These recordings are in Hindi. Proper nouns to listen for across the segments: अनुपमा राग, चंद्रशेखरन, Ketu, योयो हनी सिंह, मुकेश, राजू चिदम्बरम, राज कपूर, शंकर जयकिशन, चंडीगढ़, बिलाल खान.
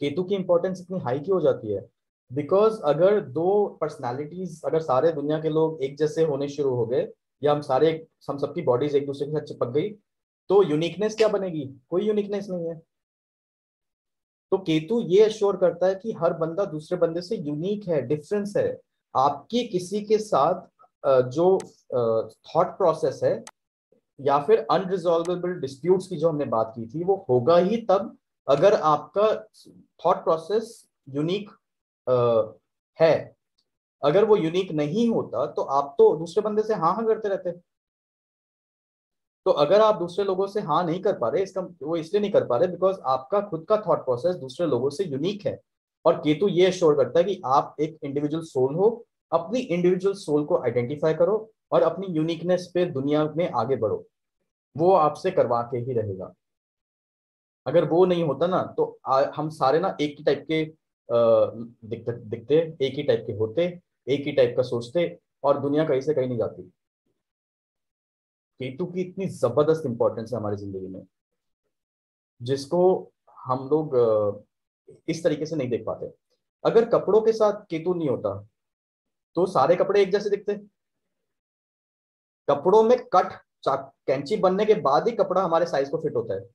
केतु की इंपॉर्टेंस इतनी हाई की हो जाती है? बिकॉज अगर दो पर्सनालिटीज, अगर सारे दुनिया के लोग एक जैसे होने शुरू हो गए या हम सबकी बॉडीज एक दूसरे के साथ चिपक गई तो यूनिकनेस क्या बनेगी? कोई यूनिकनेस नहीं है। तो केतु ये अश्योर करता है कि हर बंदा दूसरे बंदे से यूनिक है, डिफरेंस है। आपकी किसी के साथ जो थॉट प्रोसेस है या फिर अनरिजॉल्वेबल डिस्प्यूट्स की जो हमने बात की थी, वो होगा ही तब अगर आपका थॉट प्रोसेस यूनिक है। अगर वो यूनिक नहीं होता तो आप तो दूसरे बंदे से हाँ हाँ करते रहते। तो अगर आप दूसरे लोगों से हाँ नहीं कर पा रहे, इसका वो इसलिए नहीं कर पा रहे बिकॉज आपका खुद का थॉट प्रोसेस दूसरे लोगों से यूनिक है। और केतु ये श्योर करता है कि आप एक इंडिविजुअल सोल हो, अपनी इंडिविजुअल सोल को आइडेंटिफाई करो और अपनी यूनिकनेस पे दुनिया में आगे बढ़ो। वो आपसे करवा के ही रहेगा। अगर वो नहीं होता ना तो हम सारे ना एक ही टाइप के दिखते, एक ही टाइप के होते, एक ही टाइप का सोचते और दुनिया कहीं से कहीं नहीं जाती। केतु की इतनी जबरदस्त इंपॉर्टेंस है हमारी जिंदगी में, जिसको हम लोग इस तरीके से नहीं देख पाते। अगर कपड़ों के साथ केतु नहीं होता तो सारे कपड़े एक जैसे दिखते। कपड़ों में कैंची बनने के बाद ही कपड़ा हमारे साइज को फिट होता है।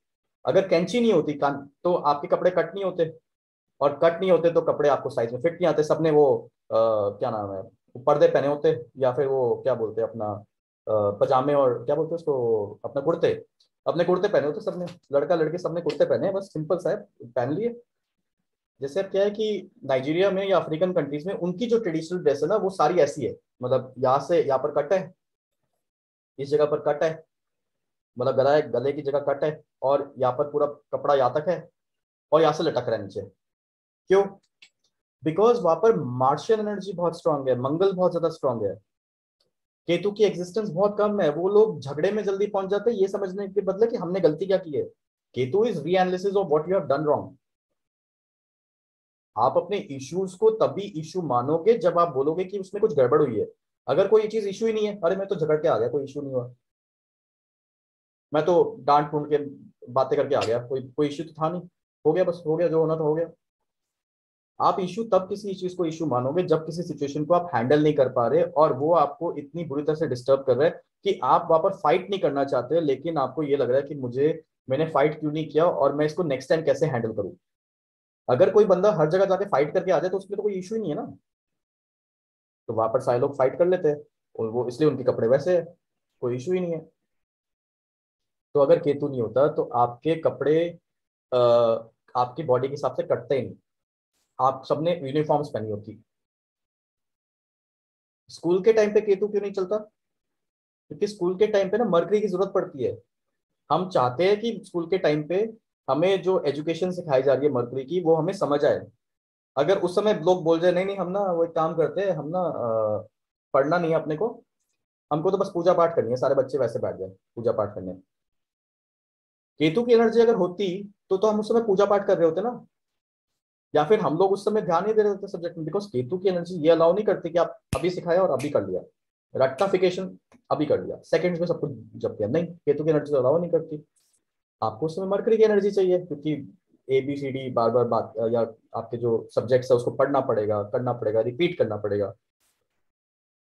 अगर कैंची नहीं होती तो आपके कपड़े कट नहीं होते, और कट नहीं होते तो कपड़े आपको साइज में फिट नहीं आते। सबने वो क्या नाम है, पर्दे पहने होते या फिर वो क्या बोलते हैं अपना पजामे, और क्या बोलते हैं उसको, अपने कुर्ते, पहने होते सबने, लड़का लड़के सबने कुर्ते पहने, बस सिंपल सा पहन लिए। जैसे अब क्या है कि नाइजीरिया में या अफ्रीकन कंट्रीज में उनकी जो ट्रेडिशनल ड्रेस है ना, वो सारी ऐसी है। मतलब यहाँ से यहाँ पर कट है, इस जगह पर कट है, मतलब गला है, गले की जगह कट है, और यहाँ पर पूरा कपड़ा यहाँ तक है और यहाँ से लटक रहा है नीचे। क्यों? बिकॉज वहां पर मार्शियल एनर्जी बहुत स्ट्रांग है, मंगल बहुत ज्यादा स्ट्रांग है। केतु की एग्जिस्टेंस बहुत कम है। वो लोग झगड़े में जल्दी पहुंच जाते हैं ये समझने के बदले कि हमने गलती क्या की है। Ketu is reanalysis of what you have done wrong. आप अपने इश्यूज को तभी इश्यू मानोगे जब आप बोलोगे कि उसमें कुछ गड़बड़ हुई है। अगर कोई चीज इश्यू ही नहीं है, अरे मैं तो झगड़ के आ गया, कोई इश्यू नहीं हुआ, मैं तो डांट फूंट के बातें करके आ गया, कोई इश्यू तो था नहीं, हो गया, बस हो गया, जो होना था हो गया। आप इश्यू तब किसी चीज को इश्यू मानोगे जब किसी सिचुएशन को आप हैंडल नहीं कर पा रहे और वो आपको इतनी बुरी तरह से डिस्टर्ब कर रहा है कि आप वहां पर फाइट नहीं करना चाहते, लेकिन आपको ये लग रहा है कि मैंने फाइट क्यों नहीं किया और मैं इसको नेक्स्ट टाइम कैसे हैंडल करूं। अगर कोई बंदा हर जगह जाके फाइट करके आ जाए तो उसमें तो कोई इश्यू नहीं है ना। तो वहां पर सारे लोग फाइट कर लेते हैं और वो इसलिए उनके कपड़े वैसे है, कोई इश्यू ही नहीं है। तो अगर केतु नहीं होता तो आपके कपड़े आपकी बॉडी के हिसाब से कटते ही नहीं। आप सबने यूनिफॉर्म्स पहनी होती। स्कूल के टाइम पे केतु क्यों नहीं चलता? क्योंकि स्कूल के टाइम पे ना मरकरी की जरूरत पड़ती है। हम चाहते हैं कि स्कूल के टाइम पे हमें जो एजुकेशन सिखाई जा रही है मरकरी की, वो हमें समझ आए। अगर उस समय लोग बोल जाए नहीं हम ना वो काम करते हैं, हम ना पढ़ना नहीं है अपने को, हमको तो बस पूजा पाठ करनी है, सारे बच्चे वैसे बैठ जाए पूजा पाठ करने। केतु की एनर्जी अगर होती तो हम उस समय पूजा पाठ कर रहे होते ना, या फिर हम लोग उस समय ध्यान नहीं दे रहे थे सब्जेक्ट में। बिकॉज केतु की एनर्जी ये अलाउ नहीं करती कि आप अभी सिखाया और अभी कर लिया, रेक्टिफिकेशन अभी कर लिया, सेकंड्स में सब कुछ जब किया। नहीं, केतु की एनर्जी अलाउ नहीं करती। आपको उस समय मरकरी की एनर्जी चाहिए क्योंकि ABCD बार बार बात, या आपके जो सब्जेक्ट्स है उसको पढ़ना पड़ेगा, करना पड़ेगा, रिपीट करना पड़ेगा।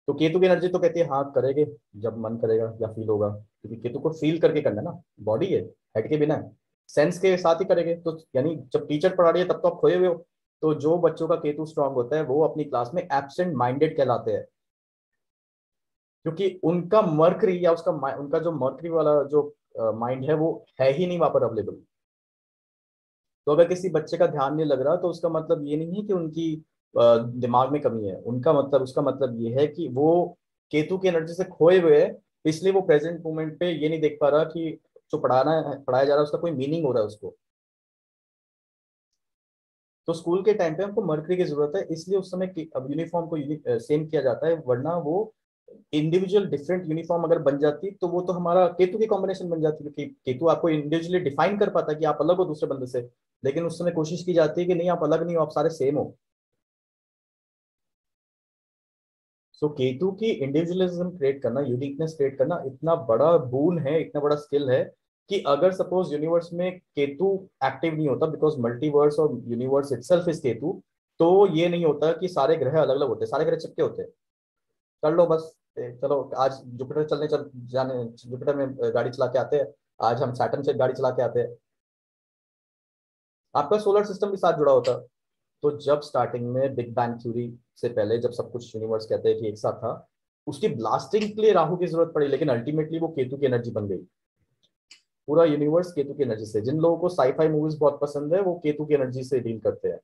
तो केतु की एनर्जी तो कहती है हाँ करेंगे जब मन करेगा या फील होगा, क्योंकि केतु को फील करके करना ना, बॉडी है, हेड के बिना, सेंस के साथ ही करेंगे। तो यानी जब टीचर पढ़ा रही है तब तो आप खोए हुए हो। तो जो बच्चों का केतु स्ट्रांग होता है वो अपनी क्लास में एब्सेंट माइंडेड कहलाते हैं, क्योंकि उनका मर्करी या उनका जो मर्करी वाला जो माइंड है वो है ही नहीं वहां पर अवेलेबल। तो अगर किसी बच्चे का ध्यान नहीं लग रहा तो उसका मतलब ये नहीं है कि उनकी दिमाग में कमी है। उसका मतलब ये है कि वो केतु की एनर्जी से खोए हुए है, इसलिए वो प्रेजेंट मोमेंट पे ये नहीं देख पा रहा कि जो पढ़ाया जा रहा है उसका कोई मीनिंग हो रहा है उसको। तो स्कूल के टाइम पे हमको मर्करी की जरूरत है, इसलिए उस समय यूनिफॉर्म को सेम किया जाता है, वरना वो इंडिविजुअल डिफरेंट यूनिफॉर्म अगर बन जाती तो वो तो हमारा केतु की कॉम्बिनेशन बन जाती, क्योंकि केतु आपको इंडिविजुअली डिफाइन कर पाता है कि आप अलग हो दूसरे बंदे से। लेकिन उस समय कोशिश की जाती है कि नहीं, आप अलग नहीं हो, आप सारे सेम हो। तो केतु की इंडिविजुअलिज्म क्रिएट करना, यूनिकनेस क्रिएट करना इतना बड़ा बून है, इतना बड़ा स्किल है कि अगर सपोज यूनिवर्स में केतु एक्टिव नहीं होता, बिकॉज मल्टीवर्स और यूनिवर्स इटसेल्फ इज केतु, तो ये नहीं होता कि सारे ग्रह अलग अलग होते, सारे ग्रह चिपके होते, कर लो बस चलो आज जुपिटर चलने जाने जुपिटर में गाड़ी चला के आते हैं, आज हम सैटर्न से गाड़ी चला के आते हैं, आपका सोलर सिस्टम भी साथ जुड़ा होता। तो जब स्टार्टिंग में बिग बैंग थ्योरी से पहले जब सब कुछ यूनिवर्स कहते हैं कि एक साथ था, उसकी ब्लास्टिंग के लिए राहु की जरूरत पड़ी, लेकिन अल्टीमेटली वो केतु की एनर्जी बन गई। पूरा यूनिवर्स केतु की एनर्जी से, जिन लोगों को साईफाई मूवीज बहुत पसंद है वो केतु की एनर्जी से डील करते हैं,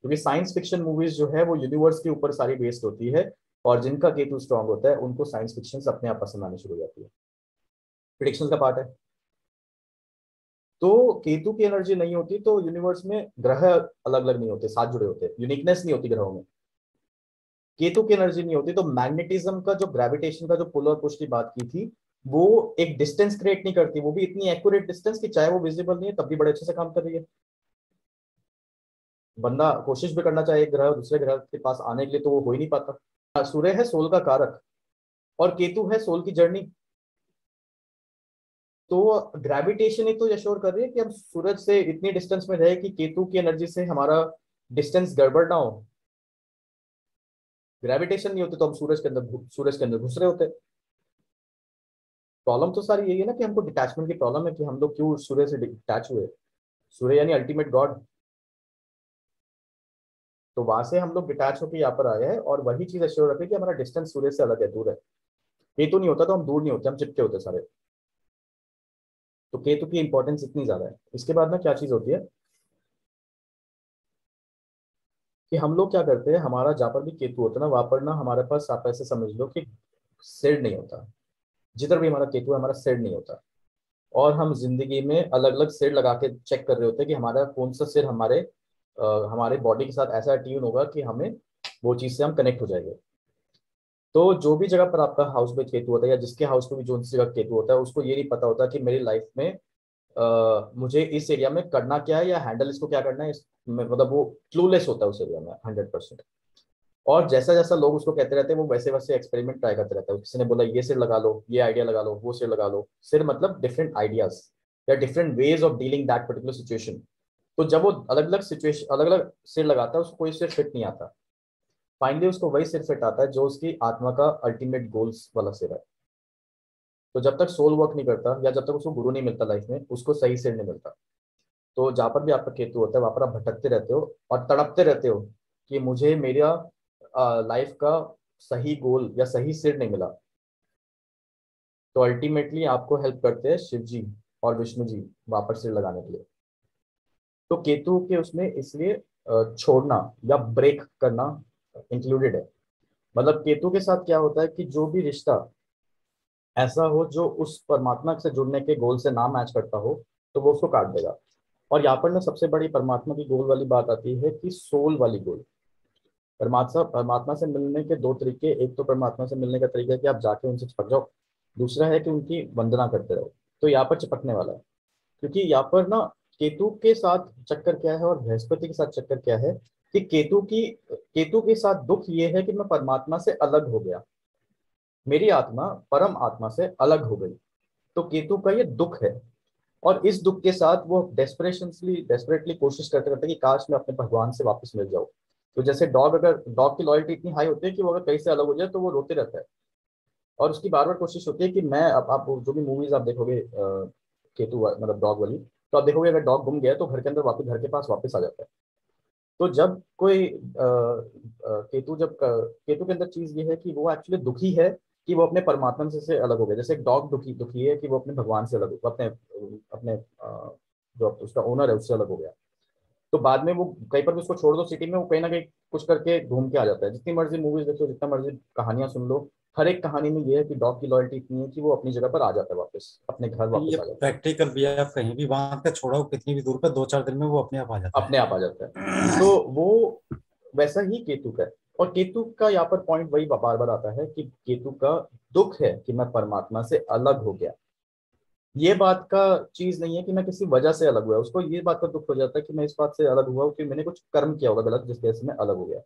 क्योंकि साइंस फिक्शन मूवीज जो है वो यूनिवर्स के ऊपर सारी बेस्ड होती है, और जिनका केतु स्ट्रांग होता है उनको साइंस फिक्शन अपने आप पसंद आने शुरू हो जाती है। प्रेडिक्शन का पार्ट है। तो केतु की एनर्जी नहीं होती तो यूनिवर्स में ग्रह अलग अलग नहीं होते, साथ जुड़े होते, यूनिकनेस नहीं होती ग्रहों में। केतु की एनर्जी नहीं होती तो मैग्नेटिज्म का जो ग्रेविटेशन का जो पुल और पुश की बात की थी, वो एक डिस्टेंस क्रिएट नहीं करती, वो भी इतनी एक्यूरेट डिस्टेंस कि चाहे वो विजिबल नहीं है तब भी बड़े अच्छे से काम कर रही है। बंदा कोशिश भी करना चाहे एक ग्रह दूसरे ग्रह के पास आने के लिए, तो वो हो ही नहीं पाता। सूर्य है सोल का कारक और केतु है सोल की जर्नी, तो ग्रेविटेशन ही तो एश्योर कर रही है कि हम सूरज से इतनी डिस्टेंस में रहे कि केतु की एनर्जी से हमारा डिस्टेंस गड़बड़ ना हो। ग्रेविटेशन नहीं होती तो हम सूरज के अंदर घुस रहे होते। प्रॉब्लम तो सारी यही है ना कि हमको डिटैचमेंट की प्रॉब्लम है, कि हम लोग क्यों सूर्य से डिटैच हुए। सूर्य यानी अल्टीमेट गॉड, तो वहां से हम लोग डिटैच होकर यहाँ पर आए हैं, और वही चीज एश्योर रखे कि हमारा डिस्टेंस सूर्य से अलग है, दूर है। केतु नहीं होता तो हम दूर नहीं होते, हम चिपके होते सारे। तो केतु की इंपॉर्टेंस इतनी ज्यादा है। इसके बाद ना क्या चीज होती है कि हम लोग क्या करते हैं, हमारा जहाँ पर भी केतु होता है ना, वहां पर ना हमारे पास आप ऐसे समझ लो कि सिर नहीं होता। जिधर भी हमारा केतु है हमारा सिर नहीं होता, और हम जिंदगी में अलग अलग सिर लगा के चेक कर रहे होते हैं कि हमारा कौन सा सिर हमारे बॉडी के साथ ऐसा ट्यून होगा कि हमें वो चीज से हम कनेक्ट हो जाएंगे। तो जो भी जगह पर आपका हाउस में केतु होता है, या जिसके हाउस में भी जो जगह केतु होता है, उसको ये नहीं पता होता कि मेरी लाइफ में मुझे इस एरिया में करना क्या है, या हैंडल इसको क्या करना है, मतलब वो क्लूलेस होता है उस एरिया में 100%। और जैसा जैसा लोग उसको कहते रहते हैं वो वैसे वैसे एक्सपेरिमेंट ट्राई करते रहता है। किसी ने बोला ये सिर लगा लो, ये आइडिया लगा लो, वो सिर लगा लो। सिर मतलब डिफरेंट आइडियाज या different ways of dealing that particular situation. तो जब वो अलग अलग सिर लगाता है, उसको कोई सिर फिट नहीं आता। फाइनली उसको वही सिर फिट आता है जो उसकी आत्मा का अल्टीमेट गोल्स वाला सिर है। तो जब तक सोल वर्क नहीं करता, या जब तक उसको गुरु नहीं मिलता लाइफ में, उसको सही सिर नहीं मिलता। तो जहाँ पर भी आपका केतु होता है वहाँ पर आप भटकते रहते हो और तड़पते रहते हो कि मुझे मेरा लाइफ का सही गोल या सही सिर नहीं मिला। तो अल्टीमेटली आपको हेल्प करते हैं शिव जी और विष्णु जी वापस सिर लगाने के लिए। तो केतु के उसमें इसलिए छोड़ना या ब्रेक करना इंक्लूडेड है। मतलब केतु के साथ क्या होता है कि जो भी रिश्ता ऐसा हो जो उस परमात्मा से जुड़ने के गोल से ना मैच करता हो, तो वो उसको काट देगा। और यहाँ पर ना सबसे बड़ी परमात्मा की गोल वाली बात आती है कि सोल वाली गोल। परमात्मा से मिलने के दो तरीके, एक तो परमात्मा से मिलने का तरीका है कि आप जाके उनसे चिपक जाओ, दूसरा है कि उनकी वंदना करते रहो। तो यहाँ पर चिपकने वाला है, क्योंकि यहाँ पर ना केतु के साथ चक्कर क्या है और बृहस्पति के साथ चक्कर क्या है कि केतु के साथ दुख ये है कि मैं परमात्मा से अलग हो गया, मेरी आत्मा परम आत्मा से अलग हो गई। तो केतु का ये दुख है, और इस दुख के साथ वो डेस्परेटली कोशिश करते रहते कि काश मैं अपने भगवान से वापस मिल जाऊं। तो जैसे डॉग की लॉयल्टी इतनी हाई होती है कि वो अगर कहीं से अलग हो जाए तो वो रोते रहता है, और उसकी बार बार कोशिश होती है कि मैं आप जो भी मूवीज आप देखोगे केतु मतलब डॉग वाली, तो आप देखोगे अगर डॉग गुम गया तो घर के अंदर वापस, घर के पास वापस आ जाता है। तो जब कोई केतु के अंदर चीज ये है कि वो एक्चुअली दुखी है कि वो अपने परमात्मा से अलग हो गया। जैसे एक डॉग दुखी है कि वो अपने भगवान से अलग हो, अपने जो उसका ओनर है उससे अलग हो गया। तो बाद में वो कहीं पर भी उसको छोड़ दो सिटी में, वो कहीं ना कहीं कुछ करके घूम के आ जाता है। जितनी मर्जी मूवीज देखो, जितना मर्जी कहानियां सुन लो, हर एक कहानी में ये है कि डॉग की लॉयल्टी इतनी है कि वो अपनी जगह पर आ जाता है वापस, अपने घर वापस आ जाता है। प्रैक्टिकल भी है, आप कहीं भी वहां पे छोड़ो कितनी भी दूर पे, 2-4 दिन में वो अपने आप आ जाता है। तो वो वैसा ही केतु का है, और केतु का यहाँ पर पॉइंट वही बार बार आता है कि केतु का दुख है कि मैं परमात्मा से अलग हो गया। ये बात का चीज नहीं है कि मैं किसी वजह से अलग हुआ, उसको ये बात का दुख हो जाता है कि मैं इस बात से अलग हुआ कि मैंने कुछ कर्म किया होगा गलत, जिस वजह से मैं अलग हो गया।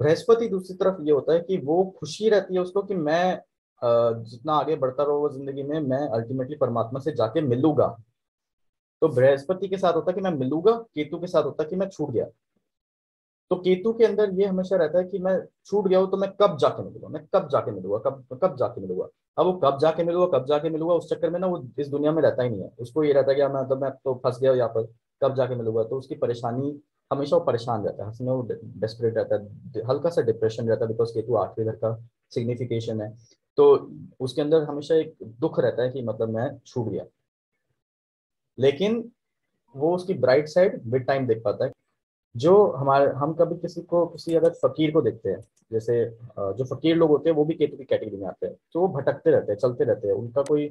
बृहस्पति दूसरी तरफ ये होता है कि वो खुशी रहती है उसको कि मैं जितना आगे बढ़ता रहूंगा जिंदगी में मैं अल्टीमेटली परमात्मा से जाके मिलूंगा। तो बृहस्पति के साथ होता कि मैं मिलूंगा, केतु के साथ होता कि मैं छूट गया। तो केतु के अंदर ये हमेशा रहता है कि मैं छूट गया हूं तो मैं कब जाके मिलूंगा, मैं कब जाके मिलूंगा, कब जाके मिलूंगा। अब वो कब जाके मिलूंगा उस चक्कर में ना वो इस दुनिया में रहता ही नहीं है। उसको ये रहता है कि मैं तो फंस गया यहाँ पर, कब जाके मिलूंगा। तो उसकी परेशानी हमेशा, वो परेशान रहता है, हमेशा वो डेस्परेट रहता है, हल्का सा डिप्रेशन रहता है, बिकॉज केतु आठवें घर का सिग्निफिकेशन है। तो उसके अंदर हमेशा एक दुख रहता है कि मतलब मैं छूट गया। लेकिन वो उसकी ब्राइट साइड विद टाइम देख पाता है। जो हमारे, हम कभी किसी को, किसी अगर फकीर को देखते हैं, जैसे जो फकीर लोग होते हैं वो भी केतु की कैटेगरी में आते हैं। तो वो भटकते रहते हैं, चलते रहते हैं, उनका कोई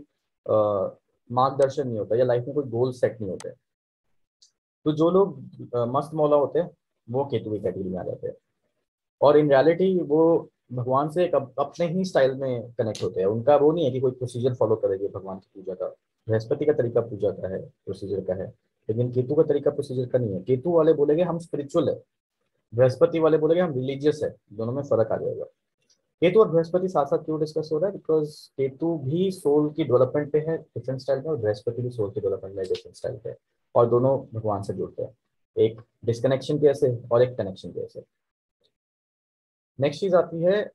मार्गदर्शन नहीं होता या लाइफ में कोई गोल सेट नहीं होते। तो जो लोग मस्त मौला होते हैं वो केतु की कैटेगरी में आ जाते हैं और इन रियलिटी वो भगवान से अपने ही स्टाइल में कनेक्ट होते हैं। उनका वो नहीं है कि कोई प्रोसीजर फॉलो करेंगे भगवान की पूजा का। बृहस्पति का तरीका पूजा का है, प्रोसीजर का है, लेकिन केतु का तरीका प्रोसीजर का नहीं है। केतु वाले बोलेंगे हम स्पिरिचुअल है, बृहस्पति वाले बोलेंगे हम रिलीजियस है। दोनों में फर्क आ जाएगा। केतु और बृहस्पति साथ साथ क्यों डिस्कस हो रहा है? बिकॉज केतु भी सोल की डेवलपमेंट पे है, डिफरेंट स्टाइल में, और बृहस्पति भी सोल की डेवलपमेंट में, डिफरेंट स्टाइल पे है, और दोनों भगवान से जुड़ते हैं। एक डिसकनेक्शन की ऐसे और एक कनेक्शन की ऐसे। नेक्स्ट चीज आती है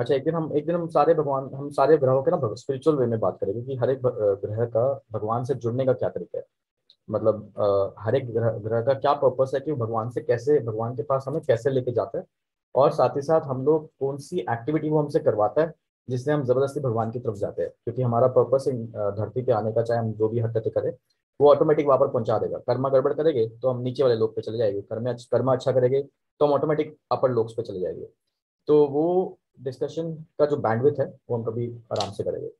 अच्छा, एक दिन हम सारे भगवान, हम सारे ग्रहों के ना स्पिरिचुअल वे में बात करेंगे कि हर एक ग्रह का भगवान से जुड़ने का क्या तरीका है। मतलब हर एक ग्रह का क्या पर्पस है कि भगवान से कैसे, भगवान के पास हमें कैसे लेके जाता है, और साथ ही साथ हम लोग कौन सी एक्टिविटी वो हमसे करवाता है जिससे हम जबरदस्ती भगवान की तरफ जाते हैं। क्योंकि हमारा पर्पस धरती पे आने का, चाहे हम जो भी हरकतें करें वो ऑटोमेटिक वहां पर पहुंचा देगा। कर्मा गड़बड़ करेंगे तो हम नीचे वाले लोग पे चले जाएंगे, कर्मा अच्छा करेंगे तो हम ऑटोमेटिक अपर लोक्स पे चले जाएंगे। तो वो डिस्कशन का जो बैंडविड्थ है वो हम कभी आराम से करेंगे।